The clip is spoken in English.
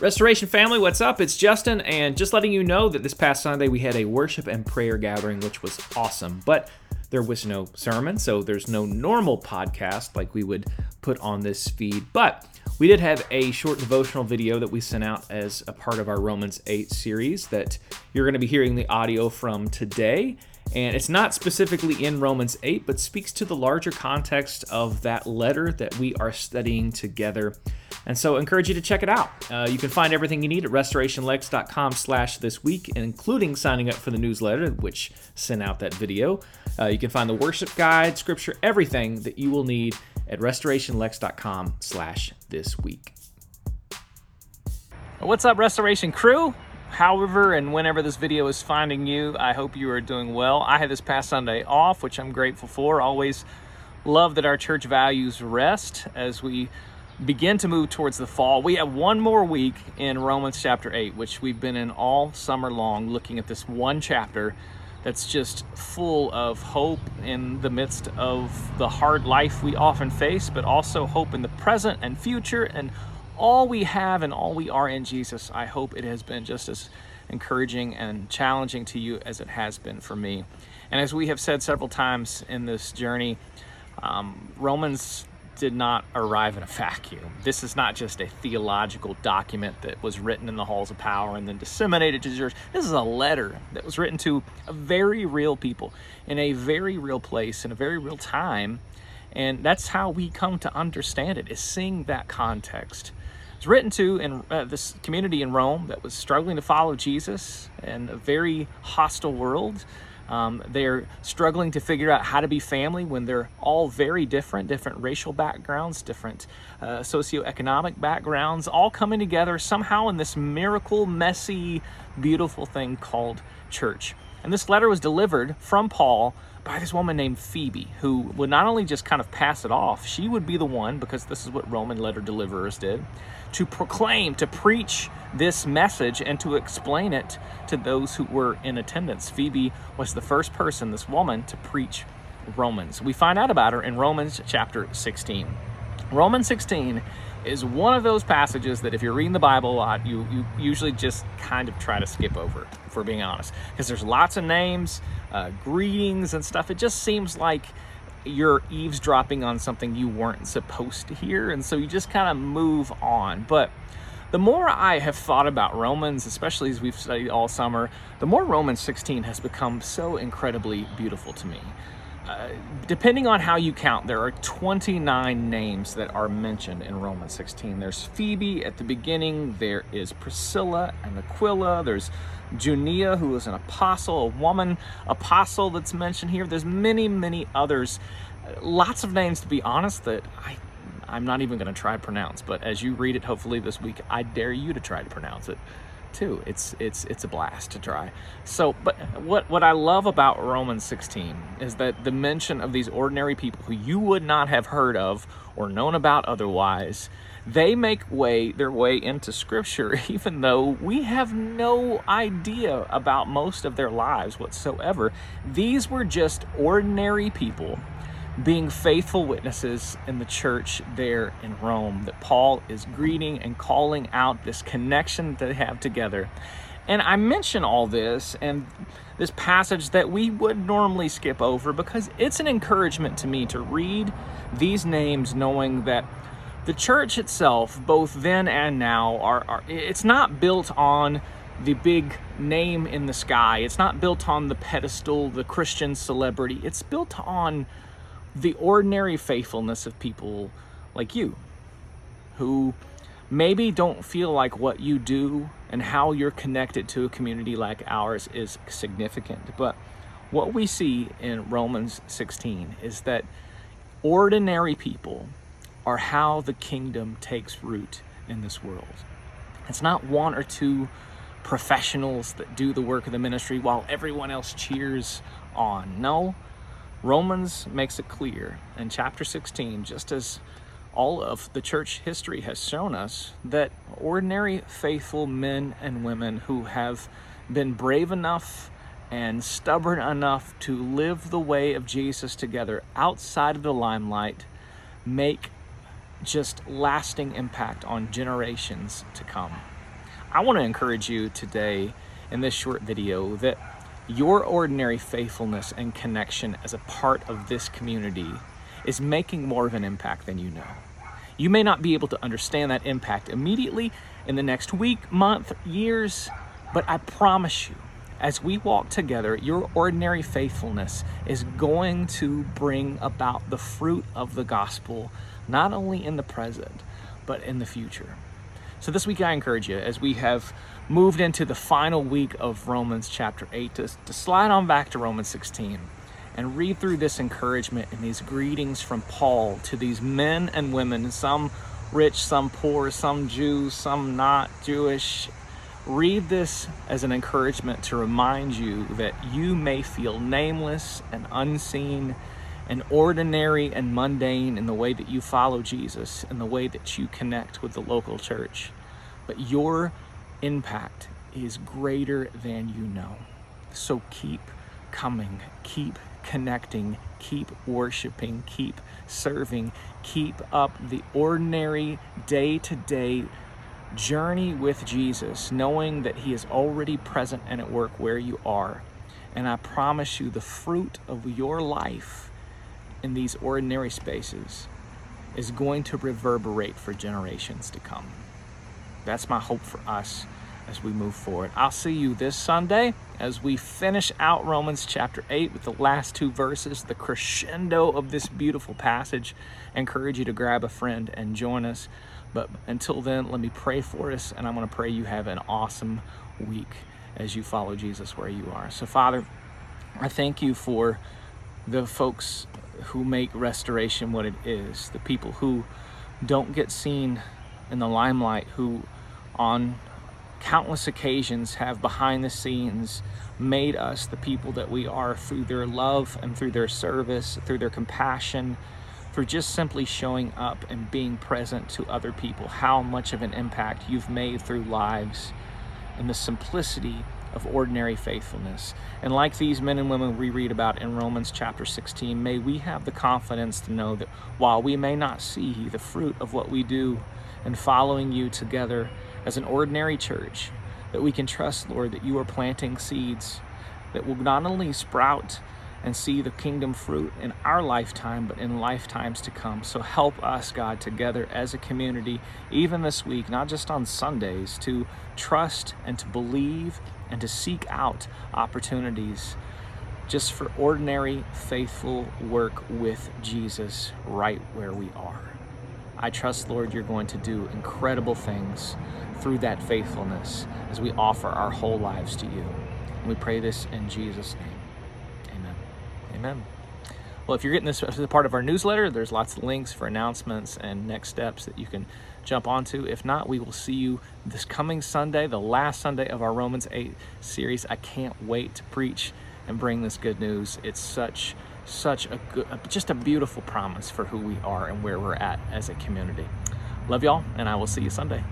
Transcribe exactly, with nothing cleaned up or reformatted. Restoration family, what's up? It's Justin, and just letting you know that this past Sunday we had a worship and prayer gathering, which was awesome, but there was no sermon, so there's no normal podcast like we would put on this feed, but we did have a short devotional video that we sent out as a part of our Romans eight series that you're going to be hearing the audio from today. And it's not specifically in Romans eight, but speaks to the larger context of that letter that we are studying together. And so I encourage you to check it out. Uh, you can find everything you need at restorationlex.com slash this week, including signing up for the newsletter, which sent out that video. Uh, you can find the worship guide, scripture, everything that you will need at restorationlex.com slash this week. What's up, Restoration crew? However and whenever this video is finding you, I hope you are doing well. I had this past Sunday off, which I'm grateful for. Always love that our church values rest as we begin to move towards the fall. We have one more week in Romans chapter eight, which we've been in all summer long, looking at this one chapter that's just full of hope in the midst of the hard life we often face, but also hope in the present and future and all we have and all we are in Jesus. I hope it has been just as encouraging and challenging to you as it has been for me. And as we have said several times in this journey, um, Romans did not arrive in a vacuum. This is not just a theological document that was written in the halls of power and then disseminated to the church. This is a letter that was written to a very real people in a very real place in a very real time. And that's how we come to understand it, is seeing that context. It's written to in uh, this community in Rome that was struggling to follow Jesus in a very hostile world. Um, they're struggling to figure out how to be family when they're all very different, different racial backgrounds, different uh, socioeconomic backgrounds, all coming together somehow in this miracle, messy, beautiful thing called church. And this letter was delivered from Paul by this woman named Phoebe, who would not only just kind of pass it off, she would be the one, because this is what Roman letter deliverers did, to proclaim, to preach this message and to explain it to those who were in attendance. Phoebe was the first person, this woman, to preach Romans. We find out about her in Romans chapter sixteen. Romans sixteen is one of those passages that if you're reading the Bible a lot, you, you usually just kind of try to skip over, if we're being honest, because there's lots of names, uh, greetings and stuff. It just seems like you're eavesdropping on something you weren't supposed to hear, and so you just kind of move on. But the more I have thought about Romans, especially as we've studied all summer, the more Romans sixteen has become so incredibly beautiful to me. Uh, depending on how you count, there are twenty-nine names that are mentioned in Romans sixteen. There's Phoebe at the beginning, there is Priscilla and Aquila, there's Junia, who is an apostle, a woman apostle that's mentioned here. There's many, many others. Lots of names, to be honest, that I, I'm not even going to try to pronounce, but as you read it, hopefully this week, I dare you to try to pronounce it too. It's it's it's a blast to try. So, but what what I love about Romans sixteen is that the mention of these ordinary people who you would not have heard of or known about otherwise, they make way their way into Scripture, even though we have no idea about most of their lives whatsoever. These were just ordinary people being faithful witnesses in the church there in Rome that Paul is greeting and calling out, this connection that they have together. And I mention all this and this passage that we would normally skip over because it's an encouragement to me to read these names knowing that the church itself, both then and now, are, are it's not built on the big name in the sky. It's not built on the pedestal, the Christian celebrity. It's built on the ordinary faithfulness of people like you, who maybe don't feel like what you do and how you're connected to a community like ours is significant. But what we see in Romans sixteen is that ordinary people are how the kingdom takes root in this world. It's not one or two professionals that do the work of the ministry while everyone else cheers on. No. Romans makes it clear in chapter sixteen, just as all of the church history has shown us, that ordinary faithful men and women who have been brave enough and stubborn enough to live the way of Jesus together outside of the limelight make just lasting impact on generations to come. I want to encourage you today in this short video that your ordinary faithfulness and connection as a part of this community is making more of an impact than you know. You may not be able to understand that impact immediately in the next week, month, years, but I promise you, as we walk together, your ordinary faithfulness is going to bring about the fruit of the gospel, not only in the present, but in the future. So this week I encourage you, as we have moved into the final week of Romans chapter eight, to, to slide on back to Romans sixteen and read through this encouragement and these greetings from Paul to these men and women, some rich, some poor, some Jews, some not Jewish. Read this as an encouragement to remind you that you may feel nameless and unseen and ordinary and mundane in the way that you follow Jesus and the way that you connect with the local church, but your impact is greater than you know. So keep coming, keep connecting, keep worshiping, keep serving, keep up the ordinary day-to-day journey with Jesus, knowing that he is already present and at work where you are. And I promise you, the fruit of your life in these ordinary spaces is going to reverberate for generations to come. That's my hope for us as we move forward. I'll see you this Sunday as we finish out Romans chapter eight with the last two verses, the crescendo of this beautiful passage. I encourage you to grab a friend and join us. But until then, let me pray for us, and I'm going to pray you have an awesome week as you follow Jesus where you are. So, Father, I thank you for the folks who make restoration what it is, the people who don't get seen in the limelight, who on countless occasions have behind the scenes made us the people that we are through their love and through their service, through their compassion, for just simply showing up and being present to other people, how much of an impact you've made through lives and the simplicity of ordinary faithfulness. And like these men and women we read about in Romans chapter sixteen, may we have the confidence to know that while we may not see the fruit of what we do in following you together as an ordinary church, that we can trust, Lord, that you are planting seeds that will not only sprout and see the kingdom fruit in our lifetime, but in lifetimes to come. So help us, God, together as a community, even this week, not just on Sundays, to trust and to believe and to seek out opportunities just for ordinary, faithful work with Jesus right where we are. I trust, Lord, you're going to do incredible things through that faithfulness as we offer our whole lives to you. And we pray this in Jesus' name. Amen. Well, if you're getting this as a part of our newsletter, there's lots of links for announcements and next steps that you can jump onto. If not, we will see you this coming Sunday, the last Sunday of our Romans eight series. I can't wait to preach and bring this good news. It's such, such a good, just a beautiful promise for who we are and where we're at as a community. Love y'all, and I will see you Sunday.